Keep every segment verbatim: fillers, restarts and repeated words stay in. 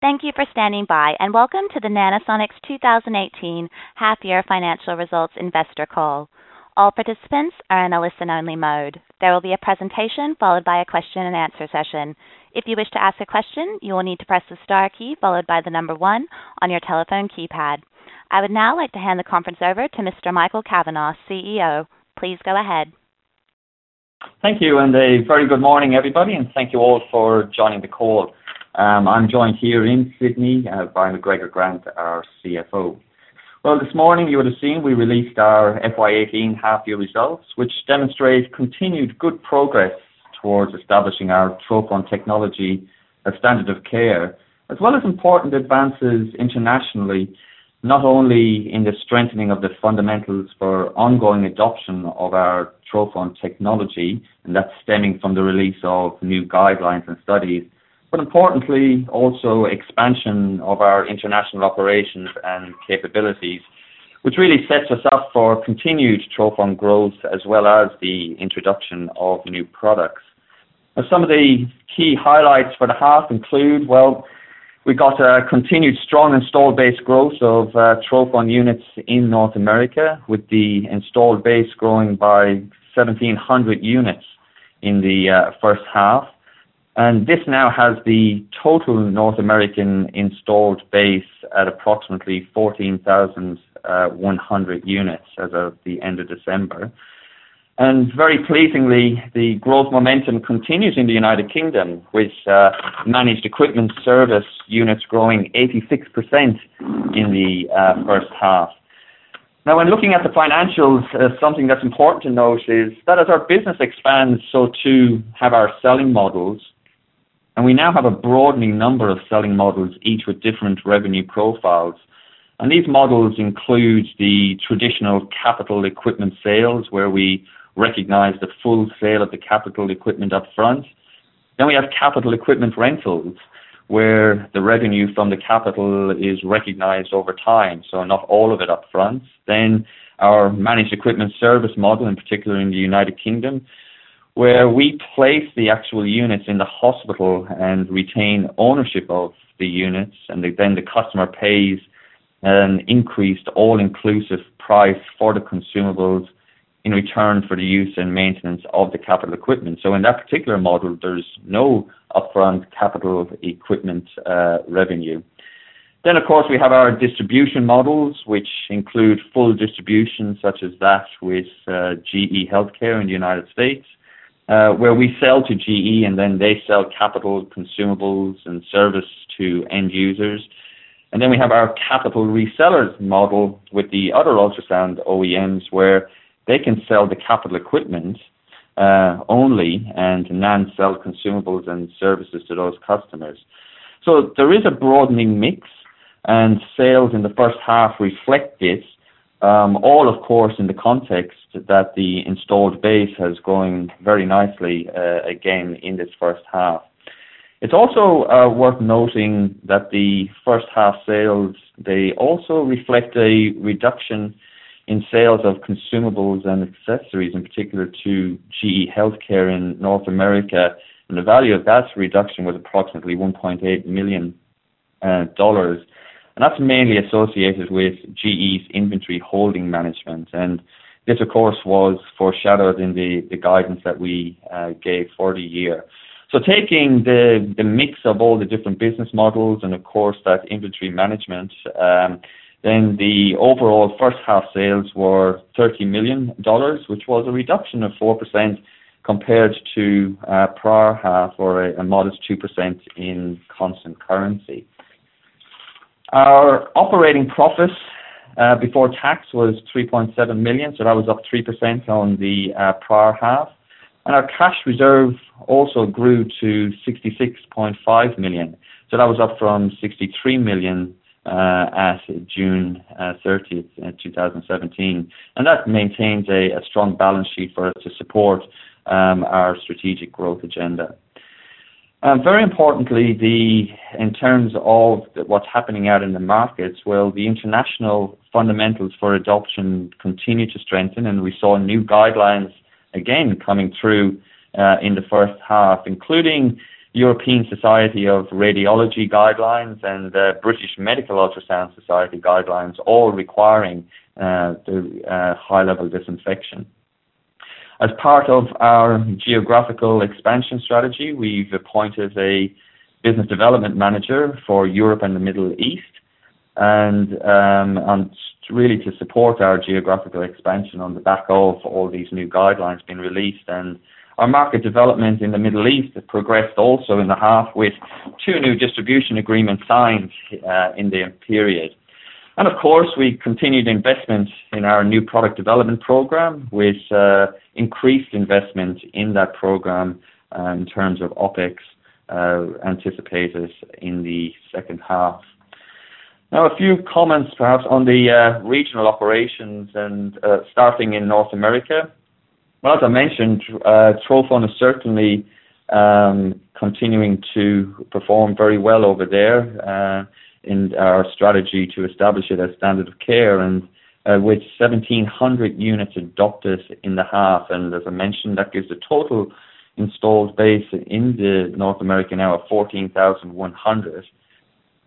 Thank you for standing by and welcome to the Nanosonics twenty eighteen Half-Year Financial Results Investor Call. All participants are in a listen-only mode. There will be a presentation followed by a question and answer session. If you wish to ask a question, you will need to press the star key followed by the number one on your telephone keypad. I would now like to hand the conference over to Mister Michael Cavanaugh, C E O. Please go ahead. Thank you and a very good morning, everybody, and thank you all for joining the call. Um, I'm joined here in Sydney uh, by McGregor Grant, our C F O. Well, this morning you would have seen we released our F Y eighteen half-year results, which demonstrate continued good progress towards establishing our Trophon technology as standard of care, as well as important advances internationally, not only in the strengthening of the fundamentals for ongoing adoption of our Trophon technology, and that's stemming from the release of new guidelines and studies, but importantly, also expansion of our international operations and capabilities, which really sets us up for continued Trophon growth as well as the introduction of new products. Now, some of the key highlights for the half include, well, we got a continued strong installed base growth of uh, Trophon units in North America, with the installed base growing by seventeen hundred units in the uh, first half. And this now has the total North American installed base at approximately fourteen thousand one hundred units as of the end of December. And very pleasingly, the growth momentum continues in the United Kingdom, with uh, managed equipment service units growing eighty-six percent in the uh, first half. Now, when looking at the financials, uh, something that's important to note is that as our business expands, so too have our selling models. And we now have a broadening number of selling models, each with different revenue profiles. And these models include the traditional capital equipment sales, where we recognize the full sale of the capital equipment up front. Then we have capital equipment rentals, where the revenue from the capital is recognized over time, so not all of it up front. Then our managed equipment service model, in particular in the United Kingdom, where we place the actual units in the hospital and retain ownership of the units, and then the customer pays an increased all-inclusive price for the consumables in return for the use and maintenance of the capital equipment. So in that particular model, there's no upfront capital equipment uh, revenue. Then, of course, we have our distribution models, which include full distribution, such as that with uh, G E Healthcare in the United States, Uh, where we sell to G E and then they sell capital, consumables and service to end users. And then we have our capital resellers model with the other ultrasound O E Ms, where they can sell the capital equipment uh, only and N A N sell consumables and services to those customers. So there is a broadening mix, and sales in the first half reflect this. Um, all, of course, in the context that the installed base has grown very nicely uh, again in this first half. It's also uh, worth noting that the first half sales, they also reflect a reduction in sales of consumables and accessories, in particular to G E Healthcare in North America. And the value of that reduction was approximately one point eight million dollars. Uh, dollars. And that's mainly associated with G E's inventory holding management. And this, of course, was foreshadowed in the, the guidance that we uh, gave for the year. So taking the, the mix of all the different business models and, of course, that inventory management, um, then the overall first half sales were thirty million dollars, which was a reduction of four percent compared to uh, prior half, or a, a modest two percent in constant currency. Our operating profit uh, before tax was three point seven million dollars, so that was up three percent on the uh, prior half. And our cash reserve also grew to sixty-six point five million dollars, so that was up from sixty-three million dollars uh, at June uh, thirtieth, two thousand seventeen. And that maintains a, a strong balance sheet for us to support um, our strategic growth agenda. Uh, very importantly, the in terms of the, what's happening out in the markets, well, the international fundamentals for adoption continue to strengthen, and we saw new guidelines again coming through uh, in the first half, including European Society of Radiology guidelines and the uh, British Medical Ultrasound Society guidelines, all requiring uh, the uh, high-level disinfection. As part of our geographical expansion strategy, we've appointed a business development manager for Europe and the Middle East, and, um, and really to support our geographical expansion on the back of all these new guidelines being released. And our market development in the Middle East has progressed also in the half, with two new distribution agreements signed uh, in the period. And of course, we continued investment in our new product development program, with uh, increased investment in that program uh, in terms of OPEX uh, anticipated in the second half. Now, a few comments perhaps on the uh, regional operations, and uh, starting in North America. Well, as I mentioned, uh, Trophon is certainly um, continuing to perform very well over there uh, in our strategy to establish it as standard of care, and uh, with seventeen hundred units adopted in the half. And as I mentioned, that gives the total installed base in the North America now of fourteen thousand one hundred.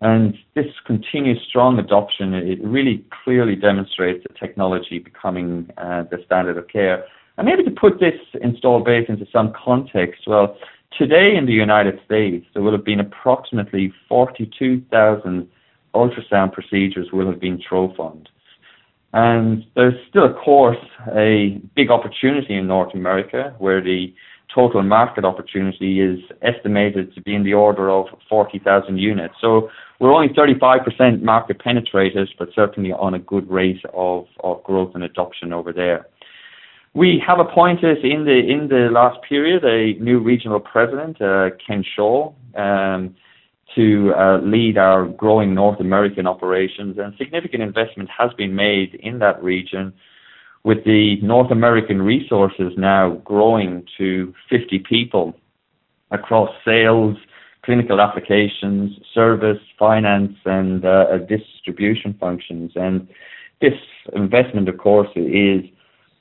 And this continued strong adoption, it really clearly demonstrates the technology becoming uh, the standard of care. And maybe to put this installed base into some context, well, today in the United States, there will have been approximately forty-two thousand ultrasound procedures will have been trophoned. And there's still, of course, a big opportunity in North America, where the total market opportunity is estimated to be in the order of forty thousand units. So we're only thirty-five percent market penetrated, but certainly on a good rate of, of growth and adoption over there. We have appointed in the in the last period a new regional president, uh, Ken Shaw, um, to uh, lead our growing North American operations. And significant investment has been made in that region, with the North American resources now growing to fifty people across sales, clinical applications, service, finance, and uh, distribution functions. And this investment, of course, is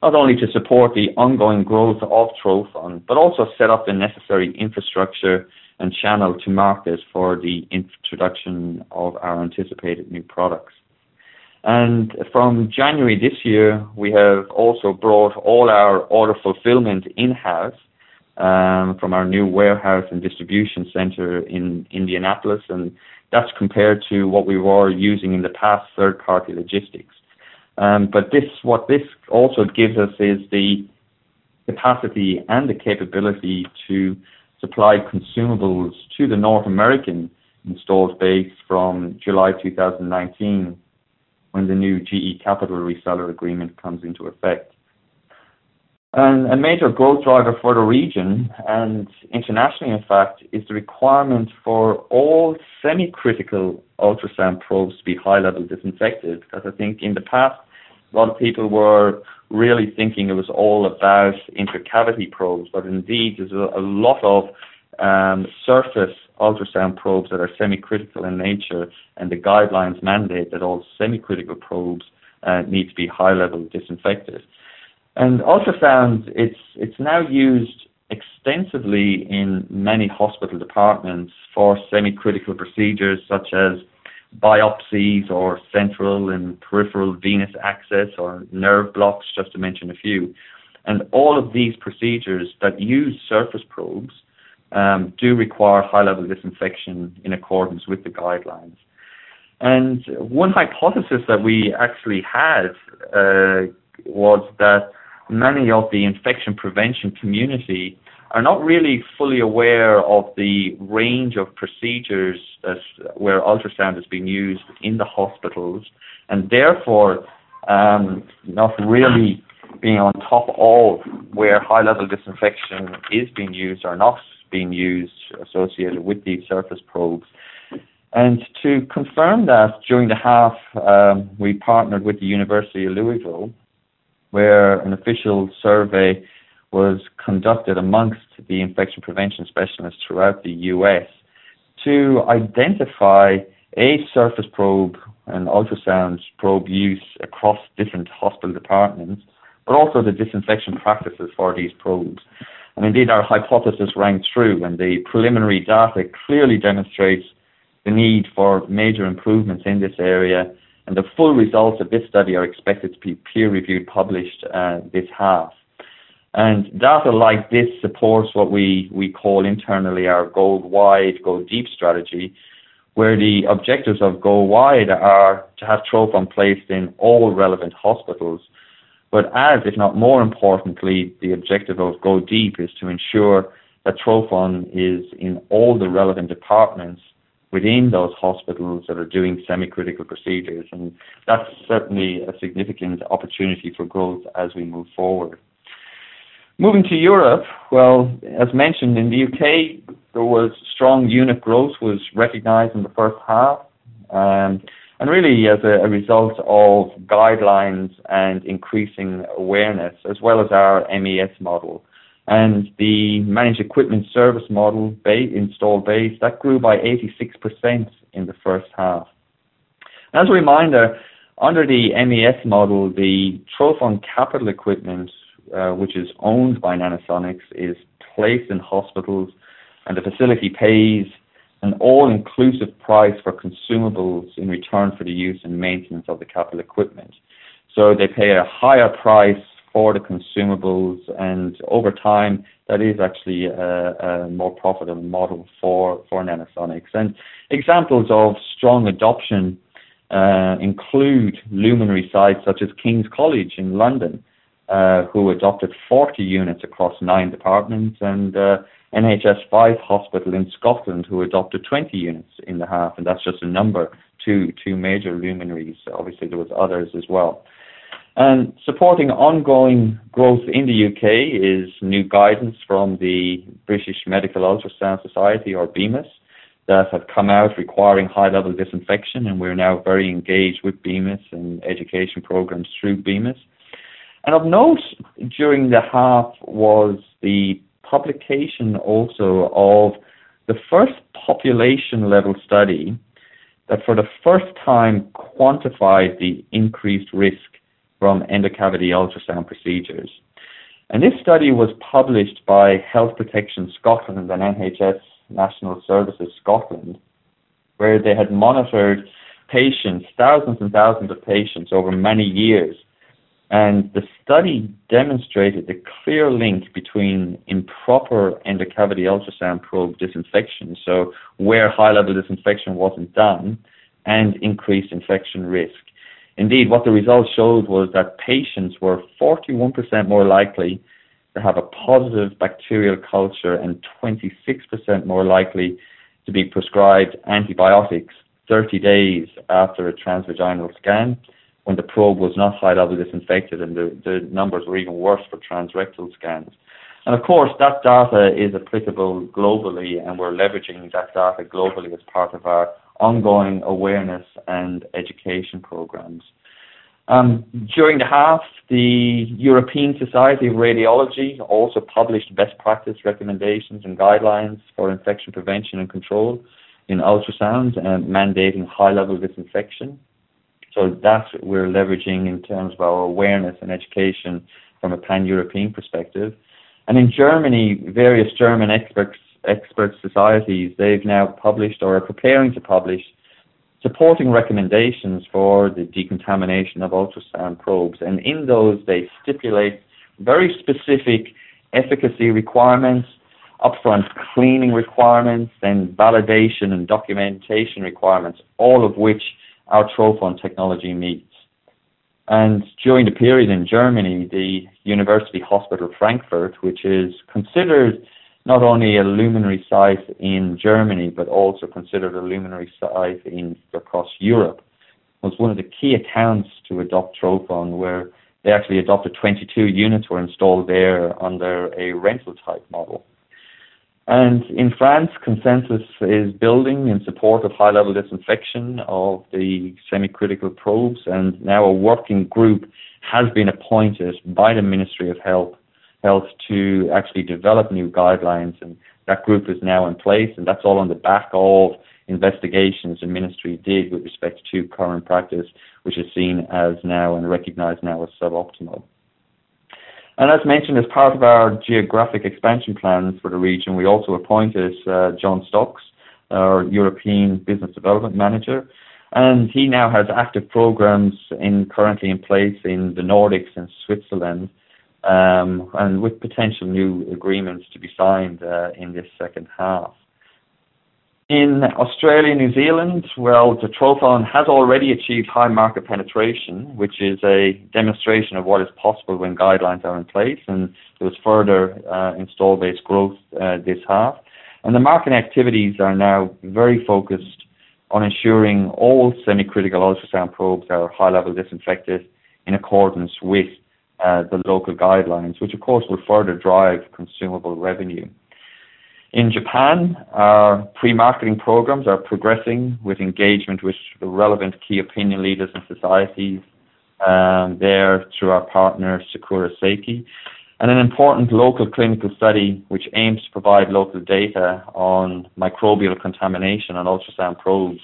not only to support the ongoing growth of Trophon, but also set up the necessary infrastructure and channel to market for the introduction of our anticipated new products. And from January this year, we have also brought all our order fulfillment in-house um, from our new warehouse and distribution center in Indianapolis, and that's compared to what we were using in the past, third-party logistics. Um, but this, what this also gives us is the capacity and the capability to supply consumables to the North American installed base from July two thousand nineteen, when the new G E Capital reseller agreement comes into effect. And a major growth driver for the region, and internationally in fact, is the requirement for all semi-critical ultrasound probes to be high-level disinfected, because I think in the past, a lot of people were really thinking it was all about intracavity probes, but indeed there's a lot of um, surface ultrasound probes that are semi-critical in nature, and the guidelines mandate that all semi-critical probes uh, need to be high-level disinfected. And ultrasound, it's it's now used extensively in many hospital departments for semi-critical procedures such as biopsies or central and peripheral venous access or nerve blocks, just to mention a few. And all of these procedures that use surface probes Um, do require high-level disinfection in accordance with the guidelines. And one hypothesis that we actually had uh, was that many of the infection prevention community are not really fully aware of the range of procedures as, where ultrasound is being used in the hospitals, and therefore um, not really being on top of where high-level disinfection is being used or not being used associated with these surface probes. And to confirm that, during the half, um, we partnered with the University of Louisville, where an official survey was conducted amongst the infection prevention specialists throughout the U S to identify a surface probe and ultrasound probe use across different hospital departments, but also the disinfection practices for these probes. And indeed, our hypothesis rang true, and the preliminary data clearly demonstrates the need for major improvements in this area. And the full results of this study are expected to be peer-reviewed, published uh, this half. And data like this supports what we, we call internally our go wide, go deep strategy, where the objectives of go wide are to have Trophon placed in all relevant hospitals. But as, if not more importantly, the objective of go deep is to ensure that Trophon is in all the relevant departments within those hospitals that are doing semi-critical procedures. And that's certainly a significant opportunity for growth as we move forward. Moving to Europe, well, as mentioned, in the U K, there was strong unit growth was recognised in the first half, um, and really as a, a result of guidelines and increasing awareness, as well as our M E S model. And the managed equipment service model, ba- installed base, that grew by eighty-six percent in the first half. As a reminder, under the M E S model, the Trophon capital equipment, Uh, which is owned by Nanosonics, is placed in hospitals, and the facility pays an all-inclusive price for consumables in return for the use and maintenance of the capital equipment. So they pay a higher price for the consumables, and over time, that is actually a, a more profitable model for, for Nanosonics. And examples of strong adoption uh, include luminary sites such as King's College in London, Uh, who adopted forty units across nine departments, and uh, N H S Fife Hospital in Scotland, who adopted twenty units in the half, and that's just a number, two, two major luminaries. Obviously, there was others as well. And supporting ongoing growth in the U K is new guidance from the British Medical Ultrasound Society, or B M U S, that have come out requiring high-level disinfection, and we're now very engaged with B M U S and education programs through B M U S. And of note during the half was the publication also of the first population-level study that for the first time quantified the increased risk from endocavity ultrasound procedures. And this study was published by Health Protection Scotland and N H S National Services Scotland, where they had monitored patients, thousands and thousands of patients over many years. And the study demonstrated the clear link between improper endocavity ultrasound probe disinfection, so where high-level disinfection wasn't done, and increased infection risk. Indeed, what the results showed was that patients were forty-one percent more likely to have a positive bacterial culture and twenty-six percent more likely to be prescribed antibiotics thirty days after a transvaginal scan, when the probe was not high-level disinfected, and the, the numbers were even worse for transrectal scans. And, of course, that data is applicable globally, and we're leveraging that data globally as part of our ongoing awareness and education programs. Um, during the half, the European Society of Radiology also published best practice recommendations and guidelines for infection prevention and control in ultrasound, and mandating high-level disinfection. So that's what we're leveraging in terms of our awareness and education from a pan-European perspective. And in Germany, various German experts, expert societies, they've now published or are preparing to publish supporting recommendations for the decontamination of ultrasound probes. And in those, they stipulate very specific efficacy requirements, upfront cleaning requirements, then validation and documentation requirements, all of which our Trophon technology meets. And during the period in Germany, the University Hospital Frankfurt, which is considered not only a luminary site in Germany, but also considered a luminary site in across Europe, was one of the key accounts to adopt Trophon, where they actually adopted twenty-two units were installed there under a rental-type model. And in France, consensus is building in support of high-level disinfection of the semi-critical probes, and now a working group has been appointed by the Ministry of Health, Health to actually develop new guidelines, and that group is now in place, and that's all on the back of investigations the Ministry did with respect to current practice, which is seen as now and recognised now as suboptimal. And as mentioned, as part of our geographic expansion plans for the region, we also appointed uh, John Stocks, our European Business Development Manager, and he now has active programs in currently in place in the Nordics and Switzerland, um, and with potential new agreements to be signed uh, in this second half. In Australia, New Zealand, well, the Trophon has already achieved high market penetration, which is a demonstration of what is possible when guidelines are in place, and there was further uh, install base growth uh, this half. And the market activities are now very focused on ensuring all semi-critical ultrasound probes are high-level disinfected in accordance with uh, the local guidelines, which of course will further drive consumable revenue. In Japan, our pre-marketing programs are progressing with engagement with the relevant key opinion leaders and societies um, there through our partner Sakura Seiki, and an important local clinical study which aims to provide local data on microbial contamination on ultrasound probes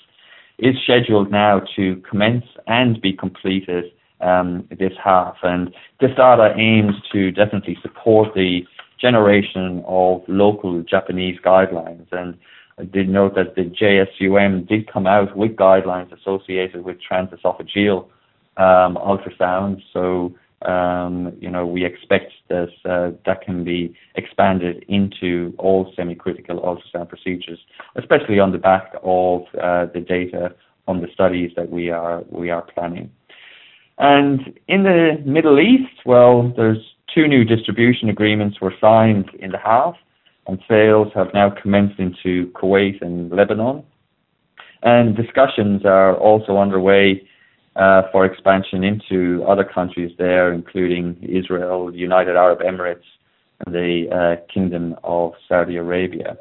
is scheduled now to commence and be completed um, this half. And this data aims to definitely support the generation of local Japanese guidelines. And I did note that the J S U M did come out with guidelines associated with transesophageal um, ultrasound. So, um, you know, we expect that uh, that can be expanded into all semi-critical ultrasound procedures, especially on the back of uh, the data on the studies that we are we are planning. And in the Middle East, well, there's two new distribution agreements were signed in the half, and sales have now commenced into Kuwait and Lebanon. And discussions are also underway uh, for expansion into other countries there, including Israel, the United Arab Emirates, and the uh, Kingdom of Saudi Arabia.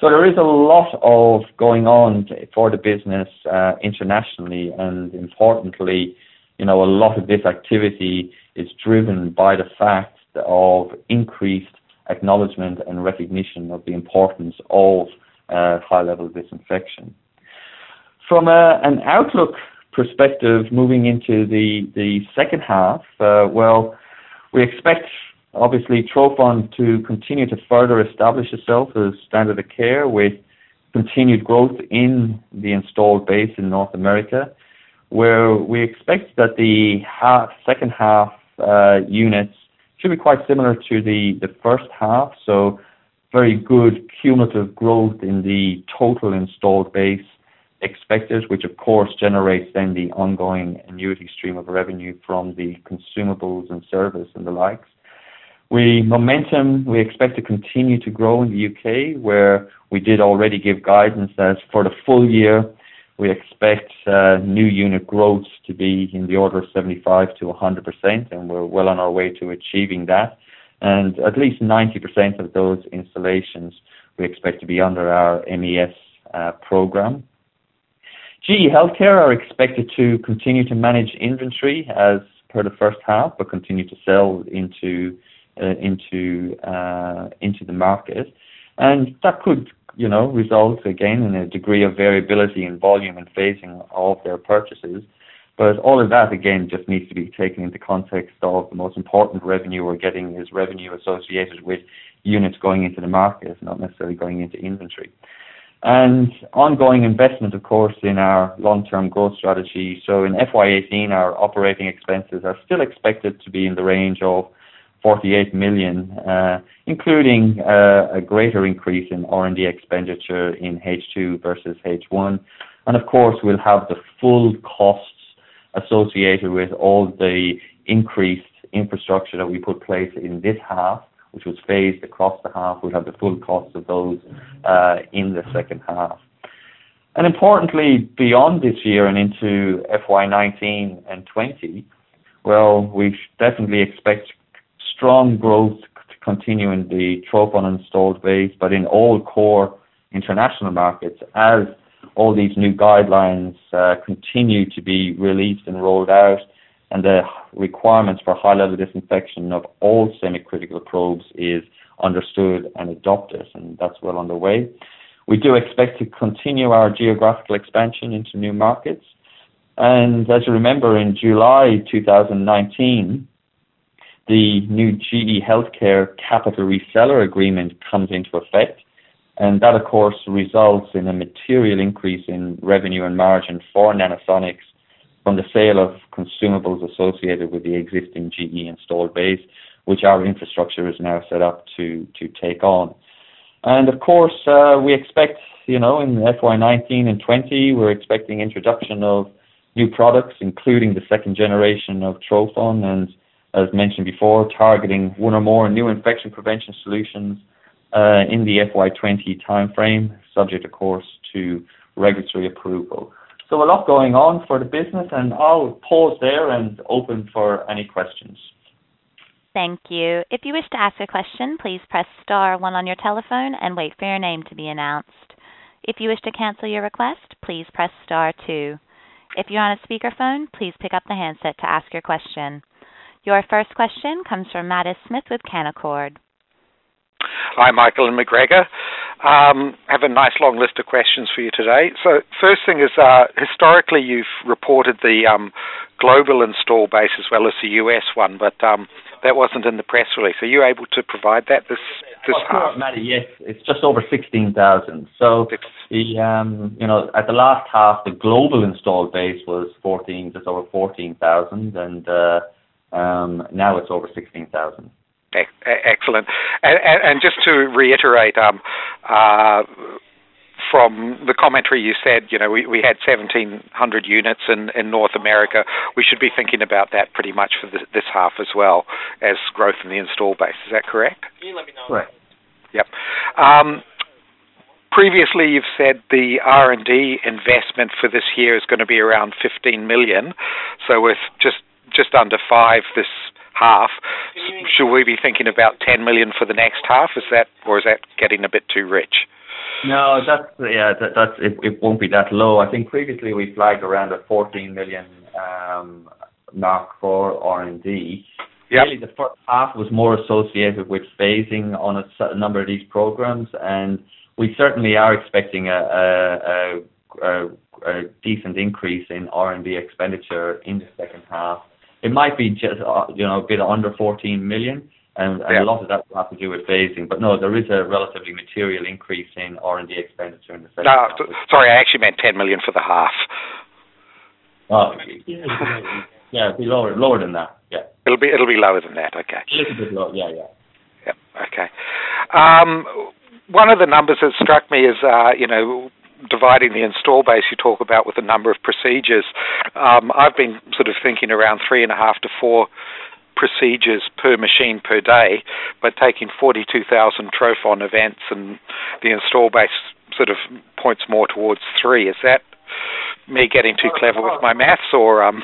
So there is a lot of going on for the business uh, internationally, and importantly, you know, a lot of this activity is driven by the fact of increased acknowledgement and recognition of the importance of uh, high-level disinfection. From a, an outlook perspective, moving into the, the second half, uh, well, we expect, obviously, Trophon to continue to further establish itself as standard of care with continued growth in the installed base in North America, where we expect that the half, second half uh, units should be quite similar to the, the first half, so very good cumulative growth in the total installed base expected, which of course generates then the ongoing annuity stream of revenue from the consumables and service and the likes. We momentum, we expect to continue to grow in the U K, where we did already give guidance that for the full year, we expect uh, new unit growth to be in the order of seventy-five to one hundred percent, and we're well on our way to achieving that. And at least ninety percent of those installations we expect to be under our M E S uh, program. G E Healthcare are expected to continue to manage inventory as per the first half, but continue to sell into uh, into uh, into the market, and that could, you know, results again in a degree of variability in volume and phasing of their purchases. But all of that, again, just needs to be taken into context of the most important revenue we're getting is revenue associated with units going into the market, not necessarily going into inventory. And ongoing investment, of course, in our long-term growth strategy. So in F Y eighteen, our operating expenses are still expected to be in the range of forty-eight million, uh, including uh, a greater increase in R and D expenditure in H two versus H one. And of course, we'll have the full costs associated with all the increased infrastructure that we put place in this half, which was phased across the half. We'll have the full costs of those uh, in the second half. And importantly, beyond this year and into F Y nineteen and twenty, well, we definitely expect strong growth to continue in the Trophon installed base, but in all core international markets, as all these new guidelines uh, continue to be released and rolled out, and the requirements for high-level disinfection of all semi-critical probes is understood and adopted, and that's well underway. We do expect to continue our geographical expansion into new markets, and as you remember, in July two thousand nineteen, the new G E Healthcare capital reseller agreement comes into effect, and that, of course, results in a material increase in revenue and margin for Nanosonics from the sale of consumables associated with the existing G E installed base, which our infrastructure is now set up to to take on. And of course, uh, we expect, you know, in F Y nineteen and twenty, we're expecting introduction of new products, including the second generation of Trophon, and as mentioned before, targeting one or more new infection prevention solutions uh, in the F Y twenty timeframe, subject, of course, to regulatory approval. So a lot going on for the business, and I'll pause there and open for any questions. Thank you. If you wish to ask a question, please press star one on your telephone and wait for your name to be announced. If you wish to cancel your request, please press star two. If you're on a speakerphone, please pick up the handset to ask your question. Your first question comes from Mattis Smith with Canaccord. Hi, Michael and McGregor. Um, I have a nice long list of questions for you today. So first thing is, uh, historically you've reported the um, global install base as well as the U S one, but um, that wasn't in the press release. Are you able to provide that this this oh, half? Matter, yes, it's just over sixteen thousand. So the um, you know at the last half, the global install base was fourteen, just over fourteen thousand, and uh, um, now it's over sixteen thousand. Excellent. And, and just to reiterate, um, uh, from the commentary you said, you know, we, we had seventeen hundred units in, in North America. We should be thinking about that pretty much for this, this half as well as growth in the install base. Is that correct? Can you let me know? Correct. Yep. Um, previously, you've said the R and D investment for this year is going to be around fifteen million dollars. So with just just under five this half, should we be thinking about ten million for the next half? Is that, or is that getting a bit too rich? No, that's yeah, that, that's it, it. Won't be that low. I think previously we flagged around a fourteen million um, mark for R and D. Yep. Really, the first half was more associated with phasing on a, a number of these programs, and we certainly are expecting a a, a, a, a decent increase in R and D expenditure in the second half. It might be just, you know, a bit under fourteen million, and, and yeah. a lot of that will have to do with phasing. But no, there is a relatively material increase in R and D expenditure in the second half. No, sorry, I actually meant ten million for the half. Oh, yeah, it'll be lower, lower than that. Yeah, it'll be it'll be lower than that. Okay, a little bit lower. Yeah, yeah. Yep. Okay. Um, one of the numbers that struck me is, uh, you know. dividing the install base you talk about with the number of procedures. Um, I've been sort of thinking around three and a half to four procedures per machine per day, but taking forty-two thousand Trophon events and the install base sort of points more towards three. Is that me getting too clever with my maths, or? Um...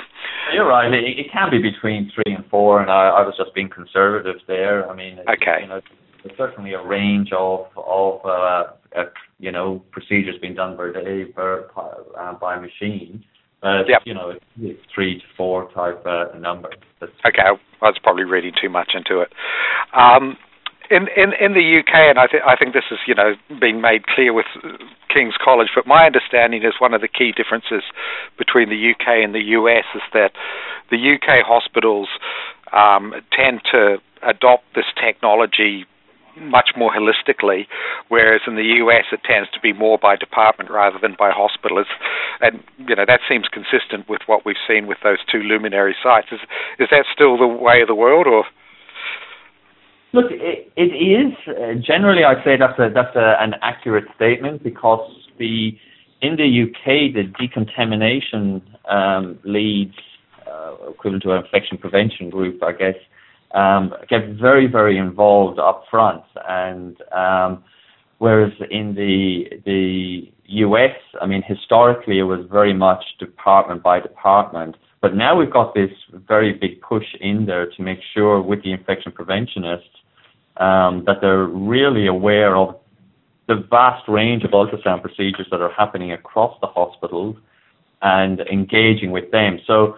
You're right. It, it can be between three and four, and I, I was just being conservative there. I mean, it's, okay. You know, there's certainly a range of, of uh, uh, you know, procedures being done per day per, uh, by machine. Uh, yep. You know, it's three to four type uh, number. That's okay, I was probably reading too much into it. Um, in, in in the U K, and I, th- I think this is, you know, being made clear with King's College, but my understanding is one of the key differences between the U K and the U S is that the U K hospitals um, tend to adopt this technology much more holistically, whereas in the U S it tends to be more by department rather than by hospitals, and you know that seems consistent with what we've seen with those two luminary sites. Is is that still the way of the world, or? Look, it, it is uh, generally. I'd say that's a that's a, an accurate statement, because the in the U K the decontamination um, leads, uh, equivalent to an infection prevention group, I guess. Um, get very, very involved up front, and um, whereas in the the U S, I mean, historically it was very much department by department, but now we've got this very big push in there to make sure with the infection preventionists um, that they're really aware of the vast range of ultrasound procedures that are happening across the hospitals and engaging with them. So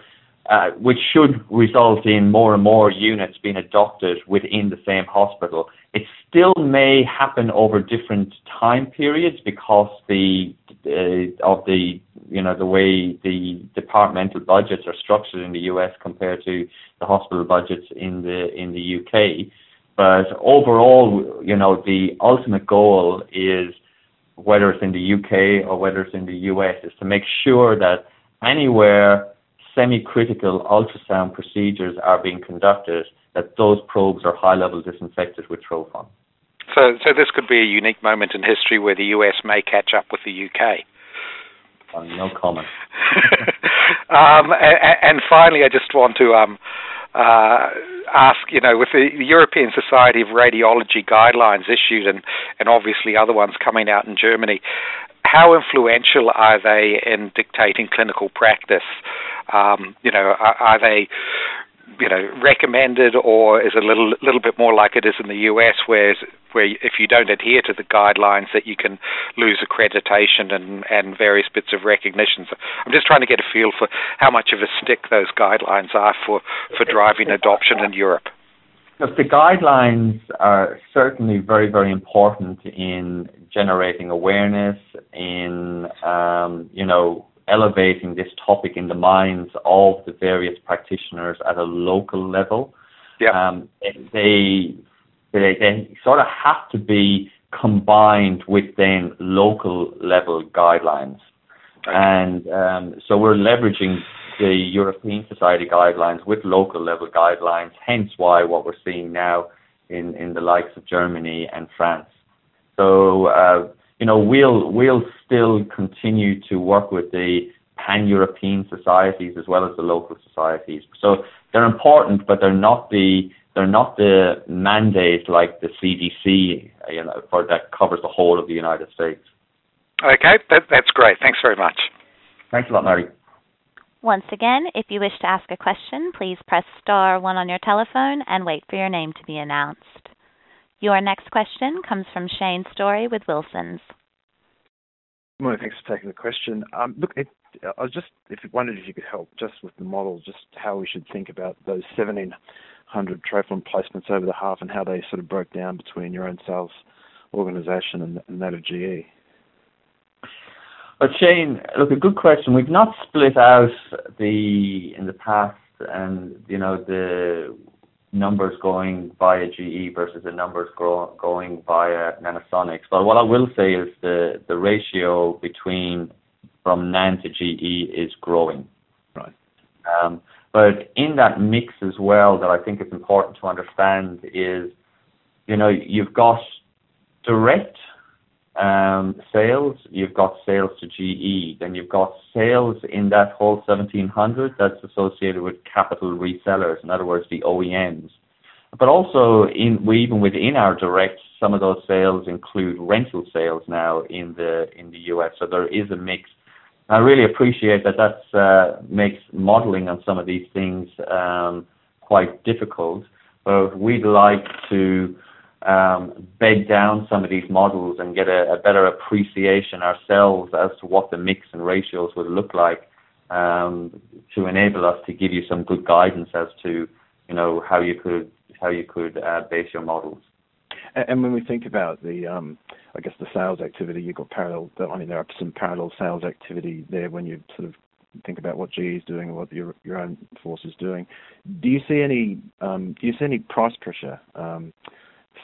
uh, which should result in more and more units being adopted within the same hospital. It still may happen over different time periods because the uh, of the you know the way the departmental budgets are structured in the U S compared to the hospital budgets in the in the U K. But overall, you know, the ultimate goal is, whether it's in the U K or whether it's in the U S, is to make sure that anywhere semi-critical ultrasound procedures are being conducted, that those probes are high-level disinfected with Trophon. So, so this could be a unique moment in history where the U S may catch up with the U K. Uh, no comment. um, and, and finally, I just want to... Um, Uh, ask, you know, with the European Society of Radiology guidelines issued and, and obviously other ones coming out in Germany, how influential are they in dictating clinical practice? Um, you know, are, are they, you know, recommended, or is it a little little bit more like it is in the U S, where where if you don't adhere to the guidelines that you can lose accreditation and, and various bits of recognition? So I'm just trying to get a feel for how much of a stick those guidelines are for, for driving adoption in Europe. Look, the guidelines are certainly very, very important in generating awareness, in, um, you know, elevating this topic in the minds of the various practitioners at a local level. Yeah. Um, they, they they sort of have to be combined with then local level guidelines. Okay. And um, so we're leveraging the European Society guidelines with local level guidelines, hence why what we're seeing now in, in the likes of Germany and France. So, uh, you know, we'll we'll still continue to work with the pan-European societies as well as the local societies. So they're important, but they're not the they're not the mandate like the C D C, you know, for that covers the whole of the United States. Okay, that, that's great. Thanks very much. Thanks a lot, Mary. Once again, if you wish to ask a question, please press star one on your telephone and wait for your name to be announced. Your next question comes from Shane Storey with Wilsons. Good morning, thanks for taking the question. Um, look, it, I was just if you wondered if you could help just with the model, just how we should think about those seventeen hundred Trophon placements over the half and how they sort of broke down between your own sales organisation and, and that of G E. Well, Shane, look, a good question. We've not split out the in the past, and you know the. numbers going via G E versus the numbers grow, going via Nanosonics. But what I will say is the, the ratio between from N A N to G E is growing. Right. Um, but in that mix as well, that I think it's important to understand is, you know, you've got direct um, sales, you've got sales to G E, then you've got sales in that whole seventeen hundred that's associated with capital resellers, in other words, the O E Ms. But also, in, we even within our direct, some of those sales include rental sales now in the in the U S. So there is a mix. I really appreciate that that uh, makes modeling on some of these things um, quite difficult, but we'd like to Um, bed down some of these models and get a, a better appreciation ourselves as to what the mix and ratios would look like um, to enable us to give you some good guidance as to, you know, how you could how you could uh, base your models. And, and when we think about the, um, I guess the sales activity, you've got parallel. I mean, there are some parallel sales activity there when you sort of think about what G E is doing and what your your own force is doing. Do you see any um, do you see any price pressure? Um,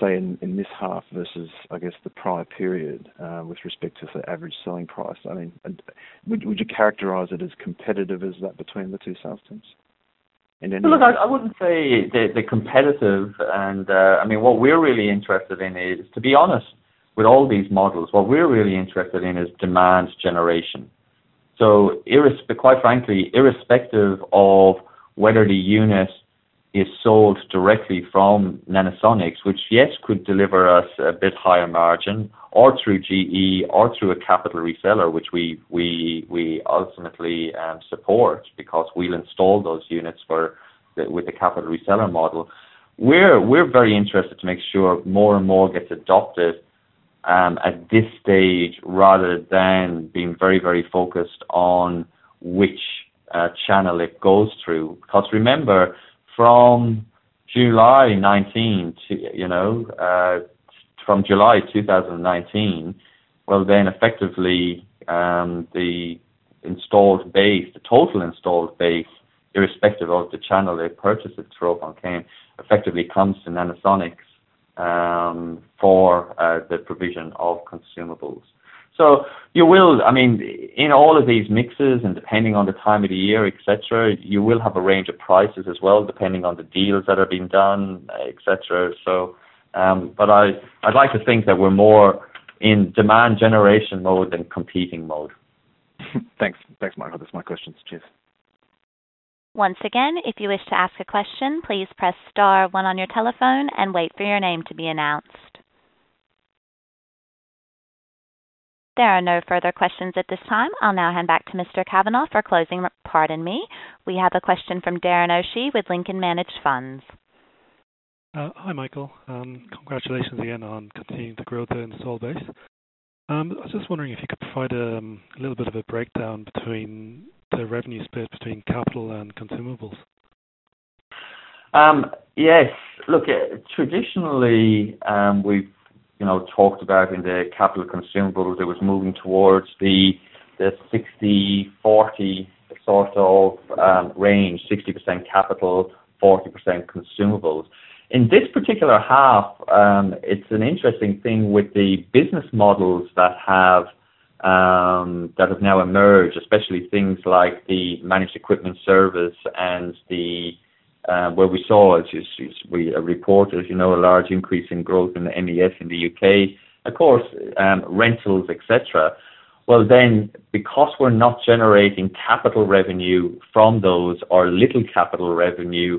say in, in this half versus, I guess, the prior period uh, with respect to the average selling price? I mean, would, would you characterise it as competitive as that between the two sales teams? And then well, look, I, I wouldn't say they're, they're competitive. And, uh, I mean, what we're really interested in is, to be honest, with all these models, what we're really interested in is demand generation. So, irresp- quite frankly, irrespective of whether the unit is sold directly from Nanosonics, which, yes, could deliver us a bit higher margin, or through G E, or through a capital reseller, which we we we ultimately um, support because we'll install those units for the, with the capital reseller model. We're we're very interested to make sure more and more gets adopted um, at this stage, rather than being very, very focused on which uh, channel it goes through. Because remember, from July nineteen, to, you know, uh, from July two thousand nineteen, well, then effectively um, the installed base, the total installed base, irrespective of the channel they purchased it through on came, effectively comes to Nanosonics um, for uh, the provision of consumables. So you will, I mean, in all of these mixes and depending on the time of the year, et cetera, you will have a range of prices as well, depending on the deals that are being done, et cetera. So, um, but I, I'd like to think that we're more in demand generation mode than competing mode. Thanks. Thanks, Michael. That's my questions. Cheers. Once again, if you wish to ask a question, please press star one on your telephone and wait for your name to be announced. There are no further questions at this time. I'll now hand back to Mister Cavanaugh for closing. Pardon me. We have a question from Darren Oshi with Lincoln Managed Funds. Uh, hi, Michael. Um, congratulations again on continuing to grow the install base. Um, I was just wondering if you could provide a, um, a little bit of a breakdown between the revenue split between capital and consumables. Um, yes. Look, uh, traditionally um, we've you know, talked about in the capital consumables, it was moving towards the the sixty forty sort of um, range, sixty percent capital, forty percent consumables. In this particular half, um, it's an interesting thing with the business models that have um, that have now emerged, especially things like the managed equipment service and the Uh, where we saw, as we reported, you know, a large increase in growth in the M E S in the U K, of course, um, rentals, et cetera. Well, then, because we're not generating capital revenue from those, or little capital revenue,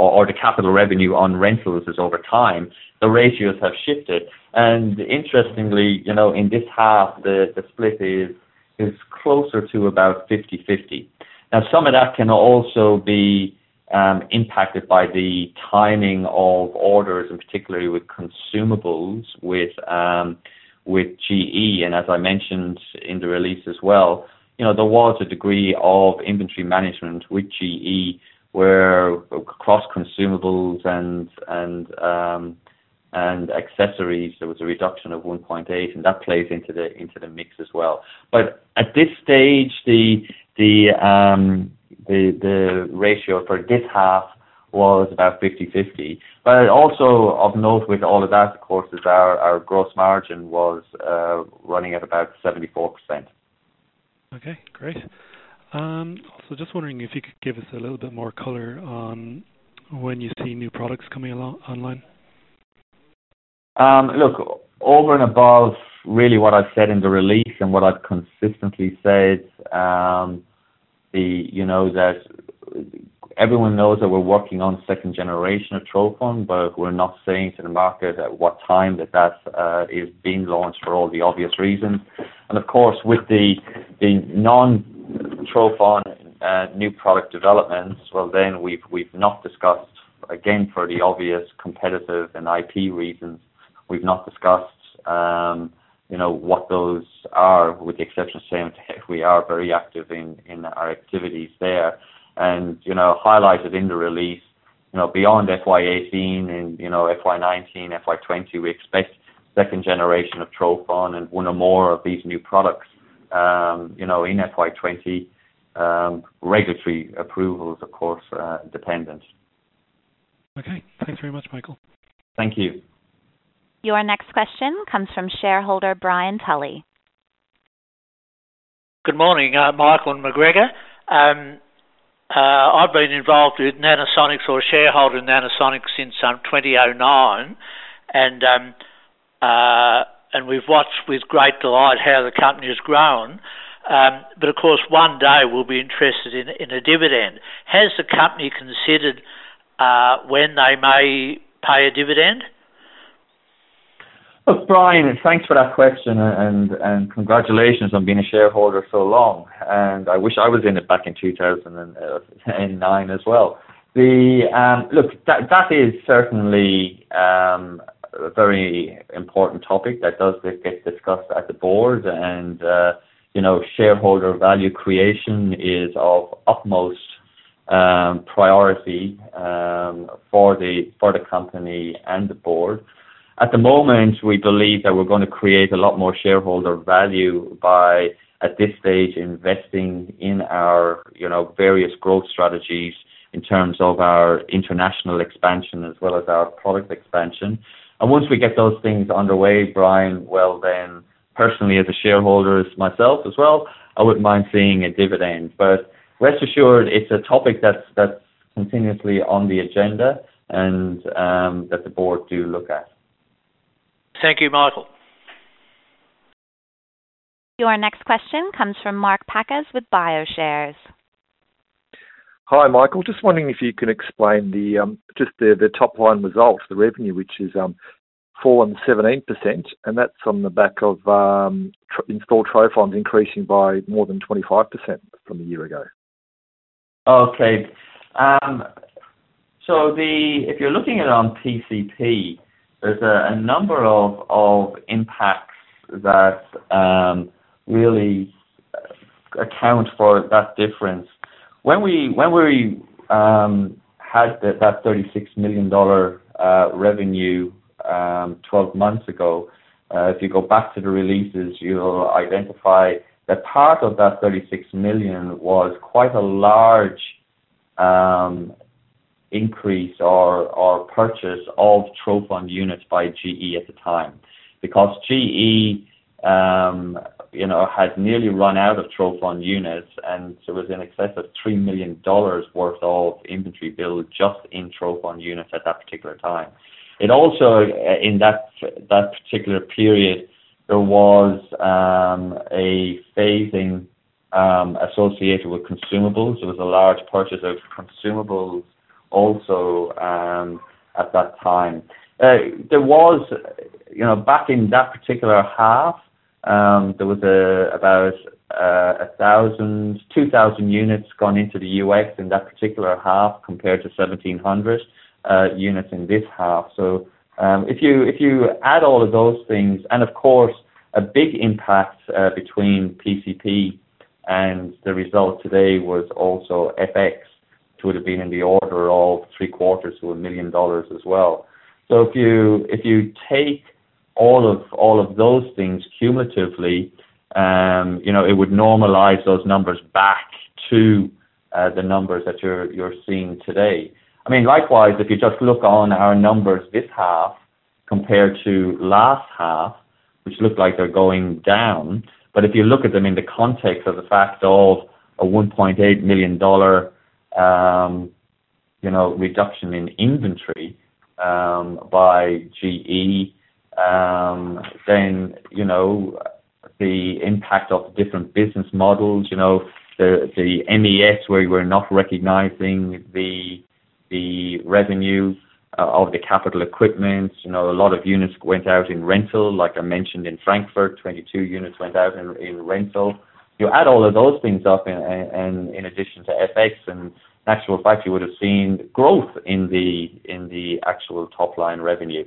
or, or the capital revenue on rentals is over time, the ratios have shifted. And interestingly, you know, in this half, the, the split is is closer to about fifty fifty. Now, some of that can also be Um, impacted by the timing of orders, and particularly with consumables with um, with G E. And as I mentioned in the release as well, you know, there was a degree of inventory management with G E where across consumables and and um, and accessories there was a reduction of one point eight, and that plays into the into the mix as well. But at this stage, the the um, The, the ratio for this half was about fifty fifty. But also of note with all of that, of course, is our, our gross margin was uh, running at about seventy-four percent. Okay, great. Um, so just wondering if you could give us a little bit more color on when you see new products coming along online. Um, look, over and above really what I've said in the release and what I've consistently said, um, The, you know, that everyone knows that we're working on second generation of Trophon, but we're not saying to the market at what time that that uh, is being launched for all the obvious reasons. And of course, with the the non-Trophon uh, new product developments, well, then we've we've not discussed, again for the obvious competitive and I P reasons, we've not discussed Um, you know, what those are, with the exception of saying we are very active in, in our activities there. And, you know, highlighted in the release, you know, beyond F Y eighteen and, you know, F Y nineteen, F Y twenty, we expect second generation of Trophon and one or more of these new products, um, you know, in F Y twenty, um, regulatory approvals, of course, uh, dependent. Okay. Thanks very much, Michael. Thank you. Your next question comes from shareholder Brian Tully. Good morning, uh, Michael and McGregor. Um, uh, I've been involved with Nanosonics, or a shareholder in Nanosonics, since um, twenty oh nine, and um, uh, and we've watched with great delight how the company has grown. Um, but of course, one day we'll be interested in, in a dividend. Has the company considered uh, when they may pay a dividend? Look, Brian, thanks for that question, and, and congratulations on being a shareholder so long. And I wish I was in it back in two thousand nine as well. The um, look, that that is certainly um, a very important topic that does get discussed at the board, and uh, you know, shareholder value creation is of utmost um, priority um, for the for the company and the board. At the moment, we believe that we're going to create a lot more shareholder value by, at this stage, investing in our, you know, various growth strategies in terms of our international expansion as well as our product expansion. And once we get those things underway, Brian, well then, personally as a shareholder, as myself as well, I wouldn't mind seeing a dividend. But rest assured, it's a topic that's, that's continuously on the agenda and um, that the board do look at. Thank you, Michael. Your next question comes from Mark Packers with BioShares. Hi, Michael. Just wondering if you can explain the um, just the, the top-line results, the revenue, which is um, fallen seventeen percent, and that's on the back of um, tr- installed Trophons increasing by more than twenty-five percent from a year ago. Okay. Um, so the if you're looking at it on P C P, there's a, a number of, of impacts that um, really account for that difference. When we when we um, had the, that thirty-six million dollars uh, revenue um, twelve months ago, uh, if you go back to the releases, you'll identify that part of that thirty-six million dollars was quite a large um, increase or, or purchase of Trophon units by G E at the time, because G E Um, you know, had nearly run out of Trophon units, and so it was in excess of three million dollars worth of inventory build just in Trophon units at that particular time. It also, in that that particular period, there was um, a phasing um, associated with consumables. There was a large purchase of consumables also um, at that time. Uh, there was, you know, back in that particular half, Um, there was a, about uh, one thousand, two thousand units gone into the U S in that particular half compared to seventeen hundred uh, units in this half. So um, if you if you add all of those things, and of course a big impact uh, between P C P and the result today was also F X, which would have been in the order of three quarters to a million dollars as well. So if you if you take all of all of those things cumulatively, um, you know, it would normalize those numbers back to uh, the numbers that you're you're seeing today. I mean, likewise, if you just look on our numbers this half compared to last half, which look like they're going down, but if you look at them in the context of the fact of a one point eight million dollars, um, you know, reduction in inventory um, by G E. Um, then, you know, the impact of different business models, you know, the, the M E S where we're not recognizing the the revenue uh, of the capital equipment, you know, a lot of units went out in rental, like I mentioned in Frankfurt, twenty-two units went out in, in rental. You add all of those things up and in, in, in addition to F X, and in actual fact, you would have seen growth in the in the actual top-line revenue.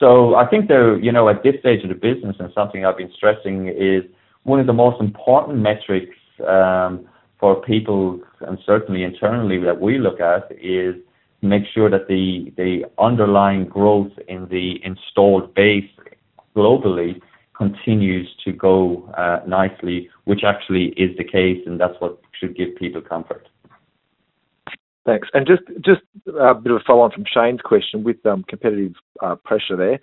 So I think, there, you know, at this stage of the business, and something I've been stressing is one of the most important metrics um, for people, and certainly internally that we look at, is to make sure that the the underlying growth in the installed base globally continues to go uh, nicely, which actually is the case, and that's what should give people comfort. Thanks. And just just a bit of a follow on from Shane's question with um, competitive uh, pressure there.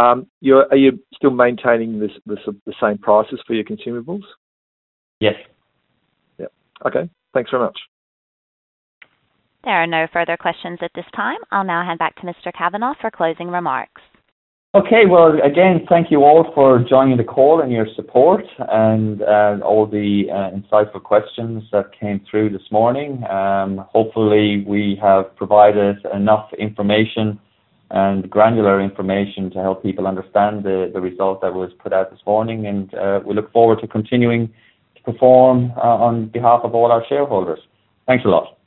Um, you're, are you still maintaining this, this, the same prices for your consumables? Yes. Yep. Okay. Thanks very much. There are no further questions at this time. I'll now hand back to Mister Cavanaugh for closing remarks. Okay. Well, again, thank you all for joining the call and your support and uh, all the uh, insightful questions that came through this morning. Um, hopefully, we have provided enough information and granular information to help people understand the, the result that was put out this morning. And uh, we look forward to continuing to perform uh, on behalf of all our shareholders. Thanks a lot.